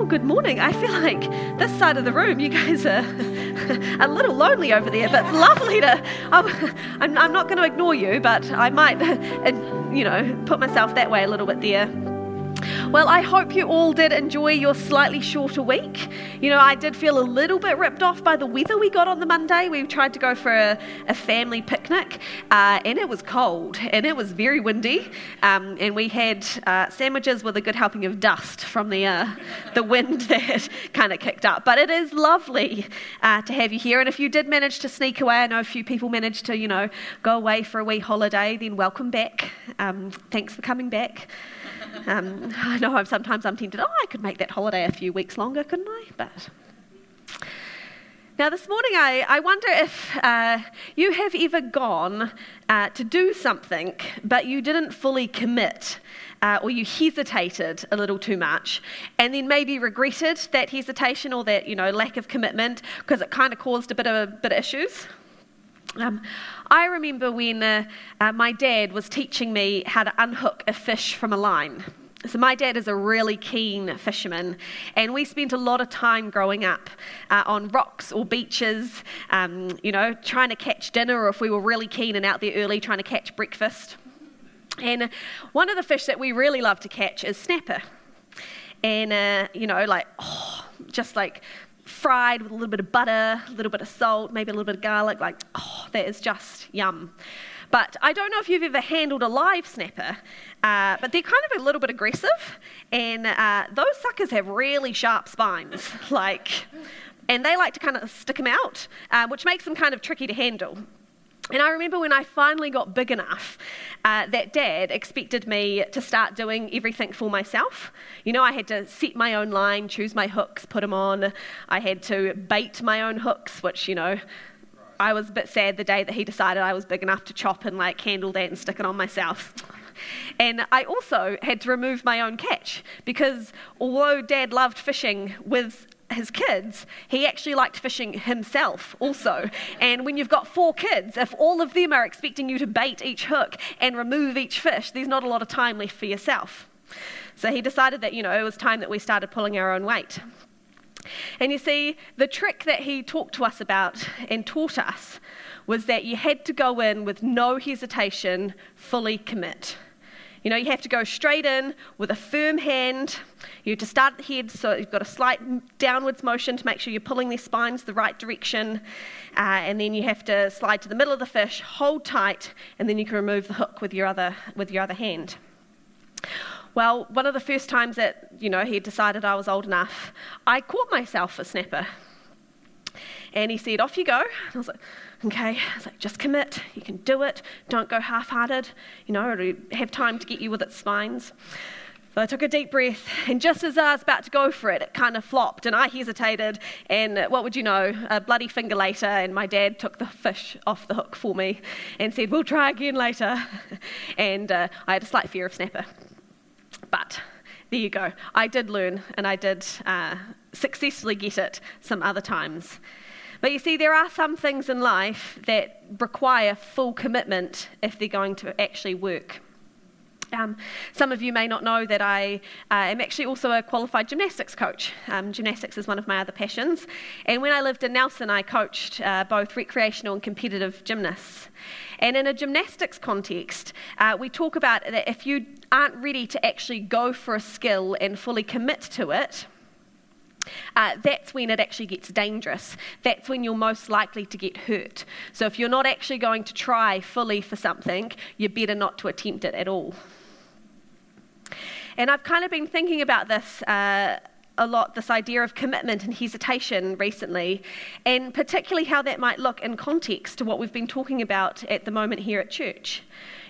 Well, good morning. I feel like this side of the room, you guys are a little lonely over there, but it's lovely to, I'm not going to ignore you, but I might, you know, put myself that way a little bit there. Well, I hope you all did enjoy your slightly shorter week. You know, I did feel a little bit ripped off by the weather we got on the Monday. We tried to go for a family picnic, and it was cold, and it was very windy, and we had sandwiches with a good helping of dust from the wind that kind of kicked up. But it is lovely to have you here, and if you did manage to sneak away, I know a few people managed to, you know, go away for a wee holiday, then welcome back. Thanks for coming back. I know I'm tempted, I could make that holiday a few weeks longer, couldn't I? But now this morning I wonder if you have ever gone to do something, but you didn't fully commit, or you hesitated a little too much, and then maybe regretted that hesitation or that, you know, lack of commitment because it kind of caused a bit of issues. I remember when my dad was teaching me how to unhook a fish from a line. So my dad is a really keen fisherman, and we spent a lot of time growing up on rocks or beaches, you know, trying to catch dinner, or if we were really keen and out there early, trying to catch breakfast. And one of the fish that we really love to catch is snapper. And, you know, like, oh, just like fried with a little bit of butter, a little bit of salt, maybe a little bit of garlic, like, oh, that is just yum. But I don't know if you've ever handled a live snapper, but they're kind of a little bit aggressive, and those suckers have really sharp spines, like, and they like to kind of stick them out, which makes them kind of tricky to handle. And I remember when I finally got big enough, that Dad expected me to start doing everything for myself. You know, I had to set my own line, choose my hooks, put them on. I had to bait my own hooks, which, you know, I was a bit sad the day that he decided I was big enough to chop and like handle that and stick it on myself. And I also had to remove my own catch, because although Dad loved fishing with his kids, he actually liked fishing himself also. And when you've got 4 kids, if all of them are expecting you to bait each hook and remove each fish, there's not a lot of time left for yourself. So he decided that, you know, it was time that we started pulling our own weight. And you see, the trick that he talked to us about and taught us was that you had to go in with no hesitation, fully commit. You know, you have to go straight in with a firm hand. You have to start at the head, so you've got a slight downwards motion to make sure you're pulling their spines the right direction. And then you have to slide to the middle of the fish, hold tight, and then you can remove the hook with your other hand. Well, one of the first times that, you know, he decided I was old enough, I caught myself a snapper. And he said, off you go. And I was like, okay. I was like, just commit. You can do it. Don't go half-hearted. You know, it'll have time to get you with its spines. So I took a deep breath, and just as I was about to go for it, it kind of flopped, and I hesitated, and what would you know, a bloody finger later, and my dad took the fish off the hook for me and said, we'll try again later. And I had a slight fear of snapper. But there you go. I did learn, and I did successfully get it some other times. But you see, there are some things in life that require full commitment if they're going to actually work. Some of you may not know that I am actually also a qualified gymnastics coach. Gymnastics is one of my other passions. And when I lived in Nelson, I coached both recreational and competitive gymnasts. And in a gymnastics context, we talk about that if you aren't ready to actually go for a skill and fully commit to it, that's when it actually gets dangerous. That's when you're most likely to get hurt. So if you're not actually going to try fully for something, you're better not to attempt it at all. And I've kind of been thinking about this a lot, this idea of commitment and hesitation recently, and particularly how that might look in context to what we've been talking about at the moment here at church.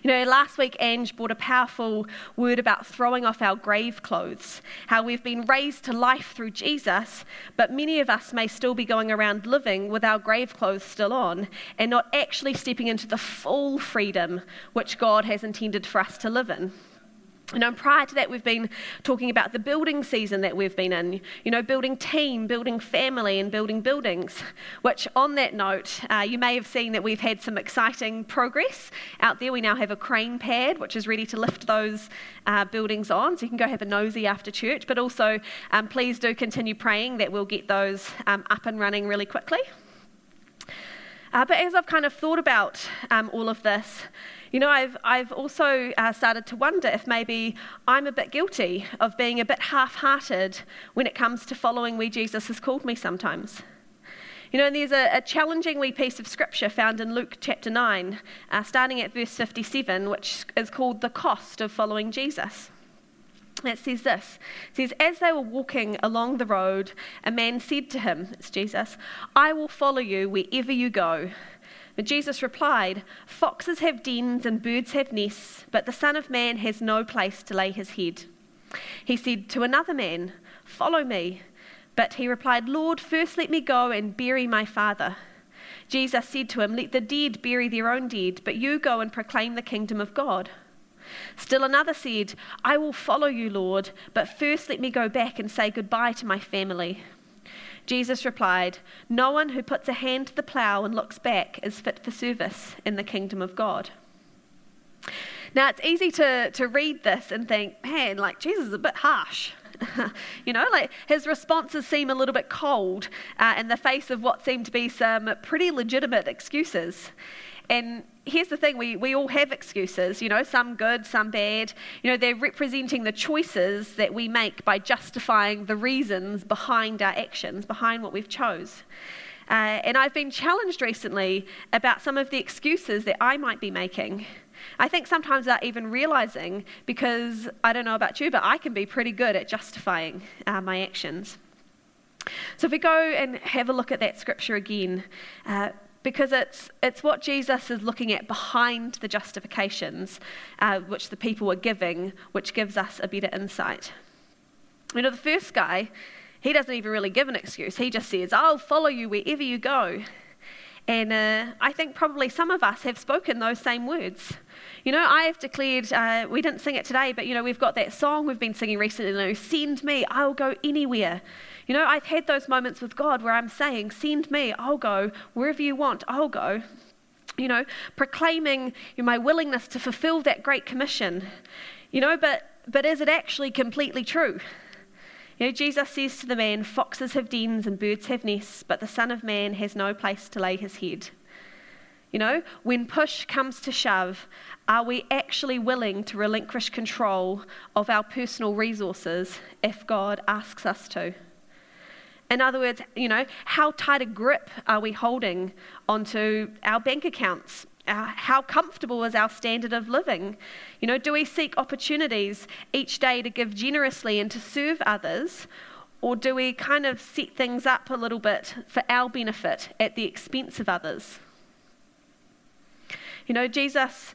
You know, last week Ange brought a powerful word about throwing off our grave clothes, how we've been raised to life through Jesus, but many of us may still be going around living with our grave clothes still on and not actually stepping into the full freedom which God has intended for us to live in. You know, prior to that, we've been talking about the building season that we've been in, you know, building team, building family and building buildings, which on that note, you may have seen that we've had some exciting progress out there. We now have a crane pad, which is ready to lift those buildings on, so you can go have a nosy after church, but also please do continue praying that we'll get those up and running really quickly. But as I've kind of thought about all of this, you know, I've also started to wonder if maybe I'm a bit guilty of being a bit half-hearted when it comes to following where Jesus has called me sometimes. You know, and there's a challenging wee piece of scripture found in Luke chapter 9, starting at verse 57, which is called the cost of following Jesus. It says this, it says, as they were walking along the road, a man said to him, it's Jesus, I will follow you wherever you go. But Jesus replied, foxes have dens and birds have nests, but the Son of Man has no place to lay his head. He said to another man, follow me. But he replied, Lord, first let me go and bury my father. Jesus said to him, let the dead bury their own dead, but you go and proclaim the kingdom of God. Still another said, I will follow you, Lord, but first let me go back and say goodbye to my family. Jesus replied, no one who puts a hand to the plough and looks back is fit for service in the kingdom of God. Now, it's easy to read this and think, man, like, Jesus is a bit harsh. You know, like his responses seem a little bit cold in the face of what seem to be some pretty legitimate excuses. And here's the thing, we all have excuses, you know, some good, some bad. You know, they're representing the choices that we make by justifying the reasons behind our actions, behind what we've chose. And I've been challenged recently about some of the excuses that I might be making. I think sometimes without even realizing, because I don't know about you, but I can be pretty good at justifying my actions. So if we go and have a look at that scripture again, because it's what Jesus is looking at behind the justifications which the people were giving, which gives us a better insight. You know, the first guy, he doesn't even really give an excuse. He just says, I'll follow you wherever you go. And I think probably some of us have spoken those same words. You know, I have declared, we didn't sing it today, but you know, we've got that song we've been singing recently, you know, send me, I'll go anywhere. You know, I've had those moments with God where I'm saying, send me, I'll go, wherever you want, I'll go. You know, proclaiming my willingness to fulfill that great commission. You know, but is it actually completely true? You know, Jesus says to the man, foxes have dens and birds have nests, but the Son of Man has no place to lay his head. You know, when push comes to shove, are we actually willing to relinquish control of our personal resources if God asks us to? In other words, you know, how tight a grip are we holding onto our bank accounts? How comfortable is our standard of living? You know, do we seek opportunities each day to give generously and to serve others? Or do we kind of set things up a little bit for our benefit at the expense of others? You know, Jesus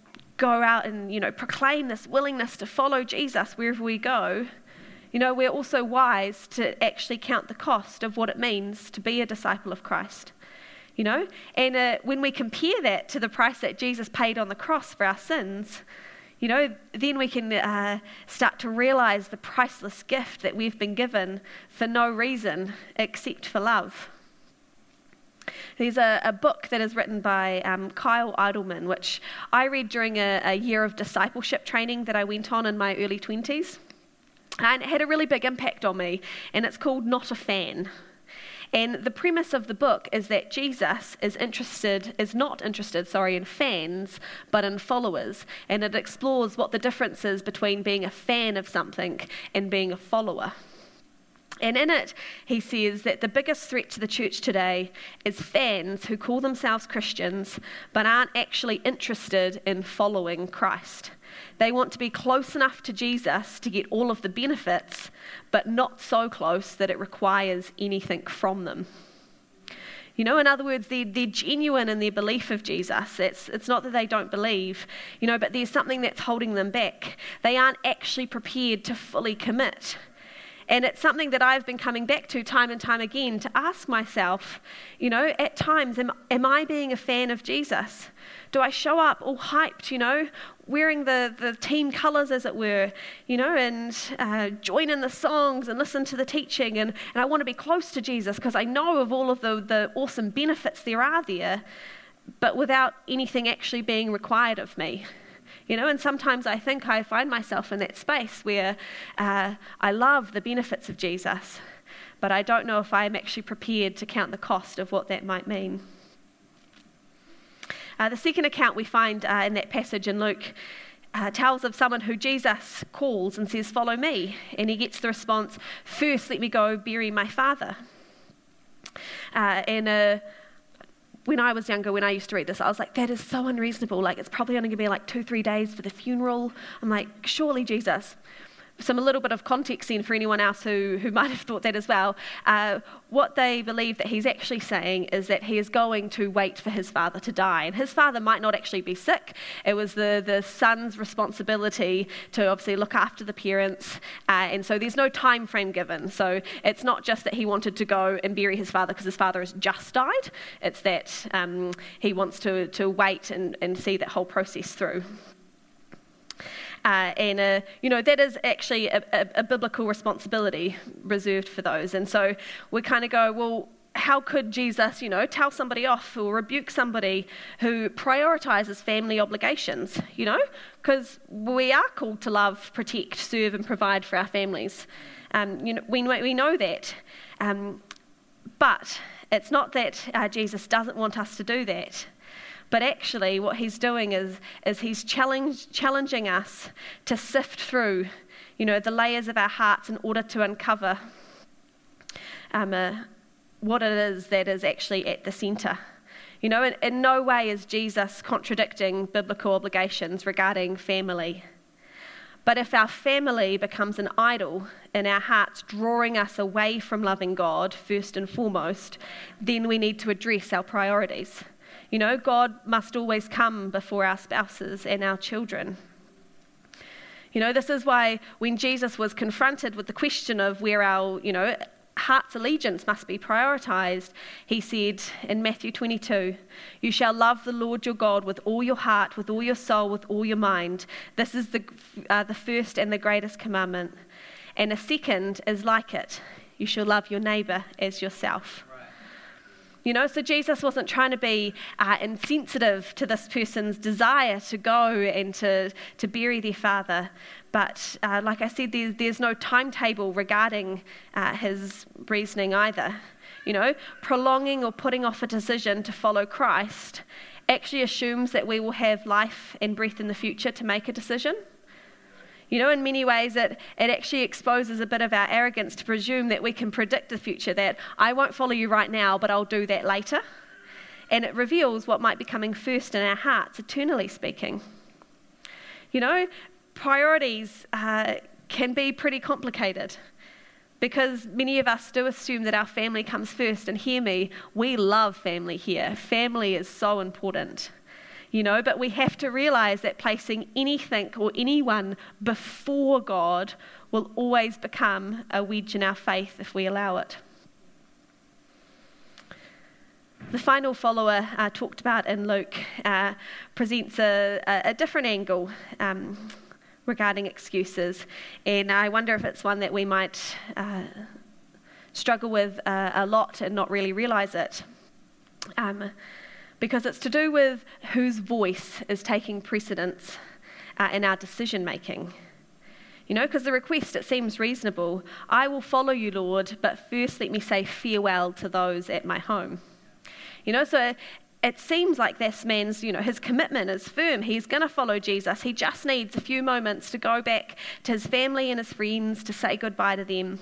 go out and, you know, proclaim this willingness to follow Jesus wherever we go, you know, we're also wise to actually count the cost of what it means to be a disciple of Christ. You know, and when we compare that to the price that Jesus paid on the cross for our sins, you know, then we can start to realize the priceless gift that we've been given for no reason except for love. There's a book that is written by Kyle Idleman, which I read during a year of discipleship training that I went on in my early 20s, and it had a really big impact on me, and it's called Not a Fan. And the premise of the book is that Jesus is not interested in fans, but in followers. And it explores what the difference is between being a fan of something and being a follower. And in it, he says that the biggest threat to the church today is fans who call themselves Christians but aren't actually interested in following Christ. They want to be close enough to Jesus to get all of the benefits, but not so close that it requires anything from them. You know, in other words, they're genuine in their belief of Jesus. It's not that they don't believe, you know, but there's something that's holding them back. They aren't actually prepared to fully commit. And it's something that I've been coming back to time and time again to ask myself, you know, at times, am I being a fan of Jesus? Do I show up all hyped, you know, wearing the team colours, as it were, you know, and join in the songs and listen to the teaching, and I want to be close to Jesus because I know of all of the awesome benefits there, but without anything actually being required of me? You know, and sometimes I think I find myself in that space where I love the benefits of Jesus, but I don't know if I am actually prepared to count the cost of what that might mean. The second account we find in that passage in Luke tells of someone who Jesus calls and says, "Follow me," and he gets the response, "First, let me go bury my father." When I was younger, when I used to read this, I was like, that is so unreasonable. Like, it's probably only going to be like 2-3 days for the funeral. I'm like, surely Jesus. Some a little bit of context then for anyone else who might have thought that as well. What they believe that he's actually saying is that he is going to wait for his father to die. And his father might not actually be sick. It was the son's responsibility to obviously look after the parents. And so there's no time frame given. So it's not just that he wanted to go and bury his father because his father has just died. It's that he wants to wait and see that whole process through. You know, that is actually a biblical responsibility reserved for those. And so we kind of go, well, how could Jesus, you know, tell somebody off or rebuke somebody who prioritizes family obligations, you know? Because we are called to love, protect, serve, and provide for our families. You know, we know that. But it's not that Jesus doesn't want us to do that. But actually what he's doing is he's challenging us to sift through, you know, the layers of our hearts in order to uncover what it is that is actually at the centre. You know, in no way is Jesus contradicting biblical obligations regarding family. But if our family becomes an idol in our hearts, drawing us away from loving God first and foremost, then we need to address our priorities. You know, God must always come before our spouses and our children. You know, this is why when Jesus was confronted with the question of where our, you know, heart's allegiance must be prioritized, he said in Matthew 22, "You shall love the Lord your God with all your heart, with all your soul, with all your mind. This is the first and the greatest commandment. And the second is like it. You shall love your neighbor as yourself." You know, so Jesus wasn't trying to be insensitive to this person's desire to go and to bury their father. But like I said, there's no timetable regarding his reasoning either. You know, prolonging or putting off a decision to follow Christ actually assumes that we will have life and breath in the future to make a decision. You know, in many ways, it actually exposes a bit of our arrogance to presume that we can predict the future, that I won't follow you right now, but I'll do that later. And it reveals what might be coming first in our hearts, eternally speaking. You know, priorities can be pretty complicated because many of us do assume that our family comes first. And hear me, we love family here. Family is so important. You know, but we have to realize that placing anything or anyone before God will always become a wedge in our faith if we allow it. The final follower talked about in Luke presents a different angle regarding excuses, and I wonder if it's one that we might struggle with a lot and not really realize it. Because it's to do with whose voice is taking precedence in our decision-making. You know, because the request, it seems reasonable. I will follow you, Lord, but first let me say farewell to those at my home. You know, so it seems like this man's, you know, his commitment is firm. He's going to follow Jesus. He just needs a few moments to go back to his family and his friends to say goodbye to them.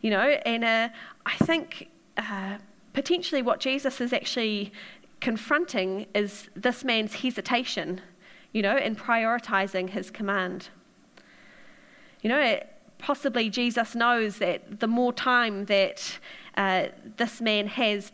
you know. And I think potentially what Jesus is actually confronting is this man's hesitation, you know, in prioritizing his command. You know, possibly Jesus knows that the more time that this man has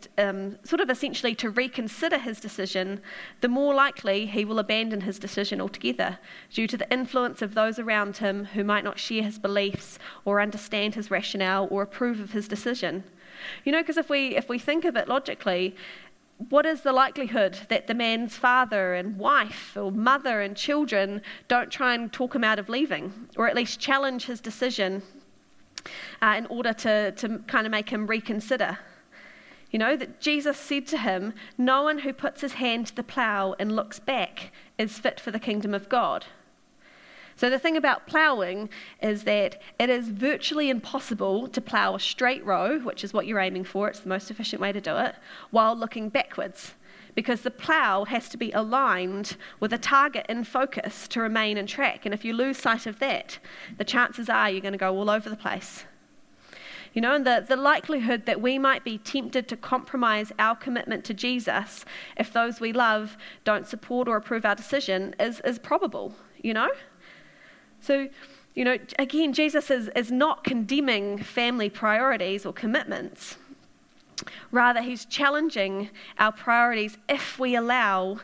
sort of essentially to reconsider his decision, the more likely he will abandon his decision altogether due to the influence of those around him who might not share his beliefs or understand his rationale or approve of his decision. You know, because if we think of it logically, what is the likelihood that the man's father and wife or mother and children don't try and talk him out of leaving, or at least challenge his decision in order to kind of make him reconsider? You know, that Jesus said to him, "No one who puts his hand to the plough and looks back is fit for the kingdom of God." So the thing about ploughing is that it is virtually impossible to plough a straight row, which is what you're aiming for, it's the most efficient way to do it, while looking backwards, because the plough has to be aligned with a target in focus to remain in track. And if you lose sight of that, the chances are you're going to go all over the place. You know, and the likelihood that we might be tempted to compromise our commitment to Jesus if those we love don't support or approve our decision is probable, you know? So, you know, again, Jesus is not condemning family priorities or commitments. Rather, he's challenging our priorities if we allow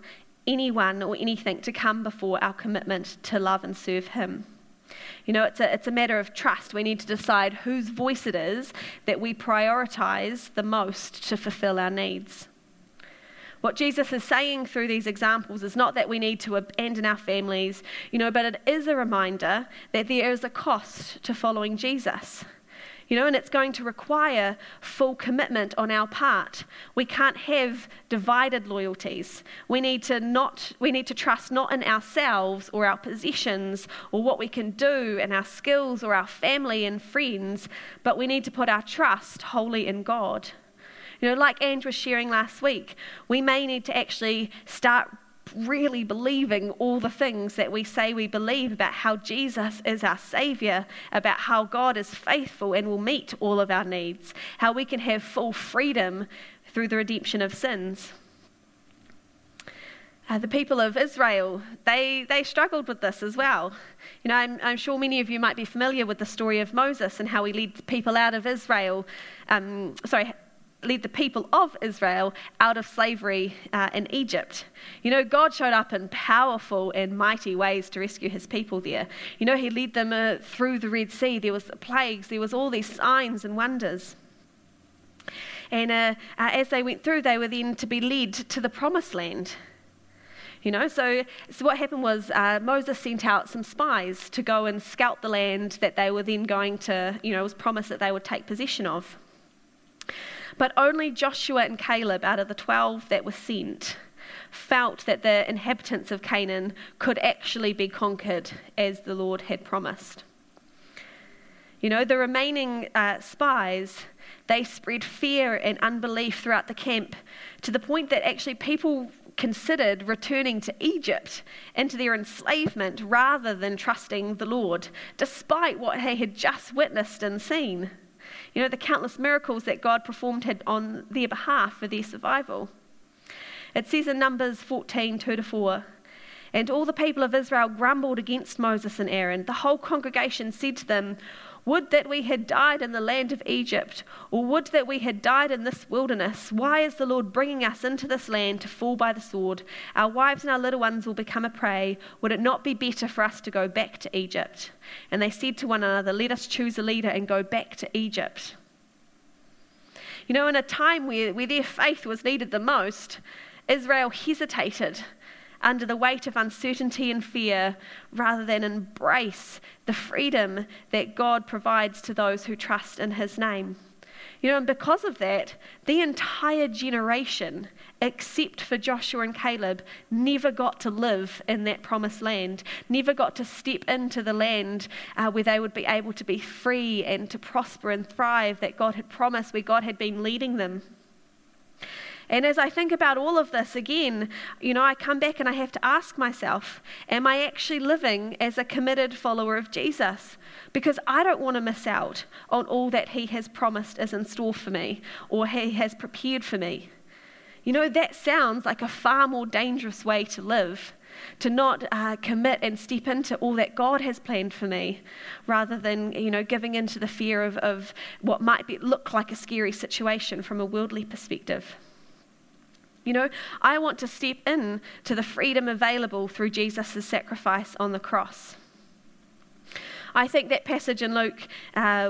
anyone or anything to come before our commitment to love and serve him. You know, it's a matter of trust. We need to decide whose voice it is that we prioritize the most to fulfill our needs. What Jesus is saying through these examples is not that we need to abandon our families, you know, but it is a reminder that there is a cost to following Jesus, you know, and it's going to require full commitment on our part. We can't have divided loyalties. We need to trust not in ourselves or our possessions or what we can do and our skills or our family and friends, but we need to put our trust wholly in God. You know, like Andrew was sharing last week, we may need to actually start really believing all the things that we say we believe about how Jesus is our Saviour, about how God is faithful and will meet all of our needs, how we can have full freedom through the redemption of sins. The people of Israel, they struggled with this as well. You know, I'm sure many of you might be familiar with the story of Moses and how he led the people out of Israel, led the people of Israel out of slavery in Egypt. You know, God showed up in powerful and mighty ways to rescue his people there. You know, he led them through the Red Sea. There was plagues. There was all these signs and wonders. And as they went through, they were then to be led to the Promised Land. You know, so what happened was Moses sent out some spies to go and scout the land that they were then going to, you know, it was promised that they would take possession of. But only Joshua and Caleb out of the 12 that were sent felt that the inhabitants of Canaan could actually be conquered as the Lord had promised. You know, the remaining spies, they spread fear and unbelief throughout the camp to the point that actually people considered returning to Egypt into their enslavement rather than trusting the Lord, despite what they had just witnessed and seen. You know, the countless miracles that God performed had on their behalf for their survival. It says in Numbers 14:2-4, "And all the people of Israel grumbled against Moses and Aaron. The whole congregation said to them, 'Would that we had died in the land of Egypt, or would that we had died in this wilderness. Why is the Lord bringing us into this land to fall by the sword? Our wives and our little ones will become a prey. Would it not be better for us to go back to Egypt?' And they said to one another, 'Let us choose a leader and go back to Egypt.'" You know, in a time where their faith was needed the most, Israel hesitated under the weight of uncertainty and fear, rather than embrace the freedom that God provides to those who trust in his name. You know, and because of that, the entire generation, except for Joshua and Caleb, never got to live in that promised land, never got to step into the land where they would be able to be free and to prosper and thrive that God had promised, where God had been leading them. And as I think about all of this again, I come back and I have to ask myself, am I actually living as a committed follower of Jesus? Because I don't want to miss out on all that he has promised is in store for me or he has prepared for me. That sounds like a far more dangerous way to live, to not commit and step into all that God has planned for me, rather than giving into the fear of what might look like a scary situation from a worldly perspective. I want to step in to the freedom available through Jesus' sacrifice on the cross. I think that passage in Luke,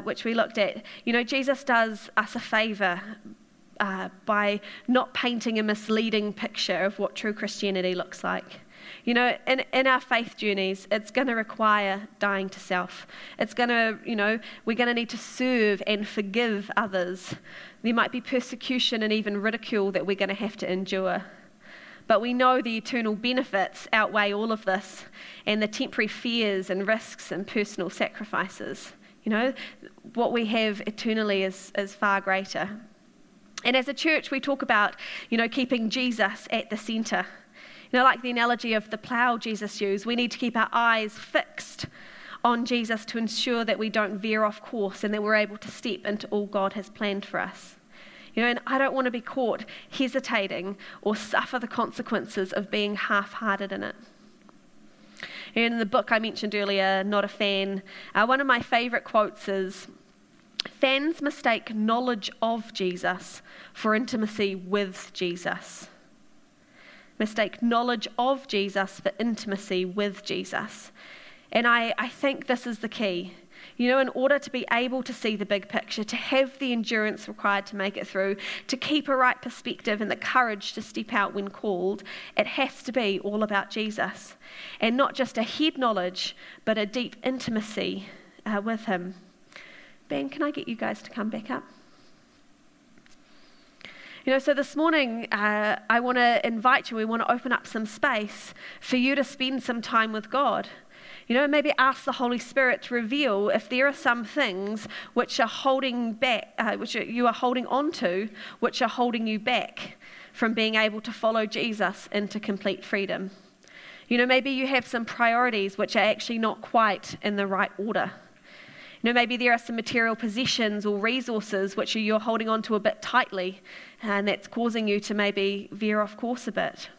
which we looked at, Jesus does us a favour by not painting a misleading picture of what true Christianity looks like. In our faith journeys, it's going to require dying to self. It's going to, we're going to need to serve and forgive others. There might be persecution and even ridicule that we're going to have to endure. But we know the eternal benefits outweigh all of this and the temporary fears and risks and personal sacrifices. What we have eternally is far greater. And as a church, we talk about, keeping Jesus at the centre. Like the analogy of the plough Jesus used, we need to keep our eyes fixed on Jesus to ensure that we don't veer off course and that we're able to step into all God has planned for us. And I don't want to be caught hesitating or suffer the consequences of being half-hearted in it. And in the book I mentioned earlier, Not a Fan, one of my favourite quotes is, "Fans mistake knowledge of Jesus for intimacy with Jesus." Mistake knowledge of Jesus for intimacy with Jesus. And I think this is the key. In order to be able to see the big picture, to have the endurance required to make it through, to keep a right perspective and the courage to step out when called, it has to be all about Jesus. And not just a head knowledge, but a deep intimacy with him. Ben, can I get you guys to come back up? So this morning, I want to invite you, we want to open up some space for you to spend some time with God. Maybe ask the Holy Spirit to reveal if there are some things which are holding back, which you are holding on to, which are holding you back from being able to follow Jesus into complete freedom. Maybe you have some priorities which are actually not quite in the right order. Maybe there are some material possessions or resources which you're holding on to a bit tightly, and that's causing you to maybe veer off course a bit.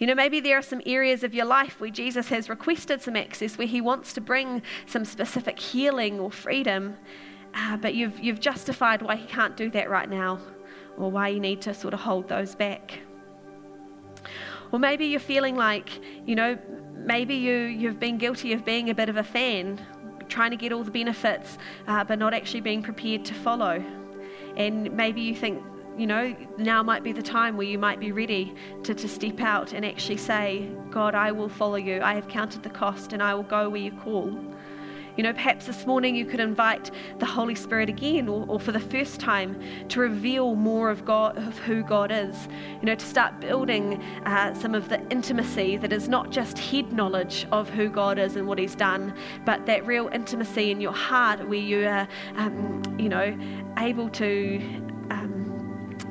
Maybe there are some areas of your life where Jesus has requested some access, where he wants to bring some specific healing or freedom, but you've justified why he can't do that right now, or why you need to sort of hold those back. Or maybe you're feeling like, maybe you've been guilty of being a bit of a fan, trying to get all the benefits, but not actually being prepared to follow. And maybe you think, now might be the time where you might be ready to step out and actually say, God, I will follow you. I have counted the cost and I will go where you call. Perhaps this morning you could invite the Holy Spirit again, or for the first time, to reveal more of God, of who God is. To start building some of the intimacy that is not just head knowledge of who God is and what he's done, but that real intimacy in your heart where you are, able to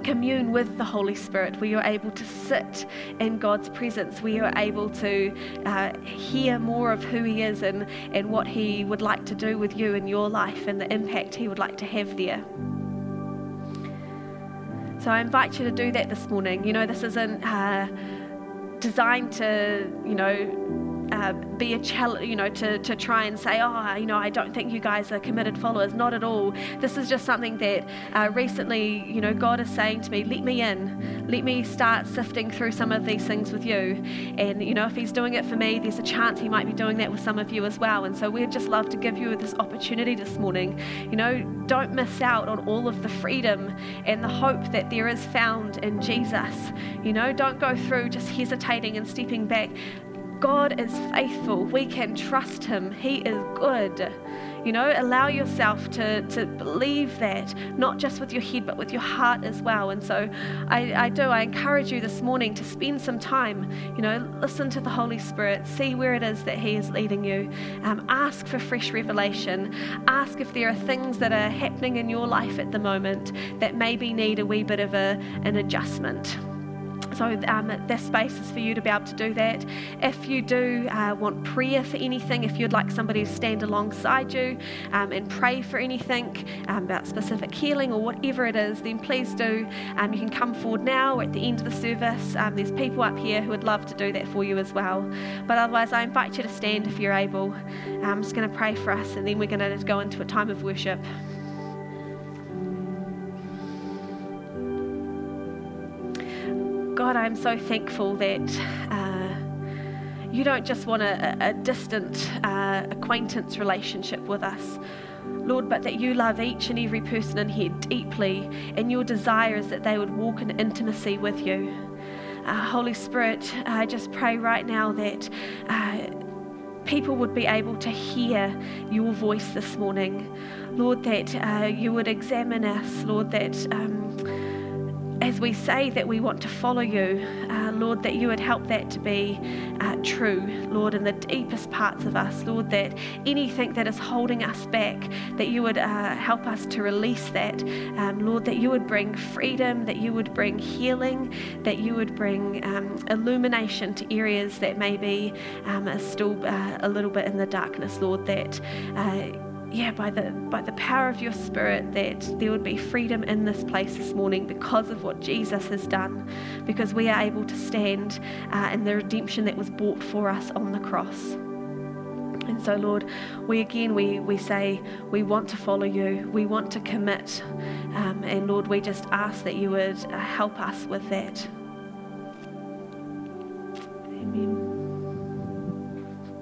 commune with the Holy Spirit, where you're able to sit in God's presence, where you're able to hear more of who he is and what he would like to do with you in your life and the impact he would like to have there. So I invite you to do that this morning. This isn't designed to, be a challenge, to try and say, I don't think you guys are committed followers. Not at all. This is just something that recently, God is saying to me, let me in. Let me start sifting through some of these things with you. And, if he's doing it for me, there's a chance he might be doing that with some of you as well. And so we'd just love to give you this opportunity this morning. Don't miss out on all of the freedom and the hope that there is found in Jesus. Don't go through just hesitating and stepping back. God is faithful. We can trust him. He is good. You know, allow yourself to believe that, not just with your head, but with your heart as well. And so I encourage you this morning to spend some time, you know, listen to the Holy Spirit, see where it is that he is leading you. Ask for fresh revelation. Ask if there are things that are happening in your life at the moment that maybe need a wee bit of an adjustment. So this space is for you to be able to do that. If you do want prayer for anything, if you'd like somebody to stand alongside you and pray for anything about specific healing or whatever it is, then please do. You can come forward now or at the end of the service. There's people up here who would love to do that for you as well. But otherwise, I invite you to stand if you're able. I'm just going to pray for us, and then we're going to go into a time of worship. God, I'm so thankful that you don't just want a distant acquaintance relationship with us, Lord, but that you love each and every person in here deeply, and your desire is that they would walk in intimacy with you. Holy Spirit, I just pray right now that people would be able to hear your voice this morning. Lord, that you would examine us, Lord, that as we say that we want to follow you, Lord, that you would help that to be true, Lord, in the deepest parts of us, Lord, that anything that is holding us back, that you would help us to release that, Lord, that you would bring freedom, that you would bring healing, that you would bring illumination to areas that maybe are still a little bit in the darkness, Lord, that by the power of your Spirit, that there would be freedom in this place this morning because of what Jesus has done, because we are able to stand in the redemption that was bought for us on the cross. And so, Lord, we say we want to follow you, we want to commit, and Lord, we just ask that you would help us with that.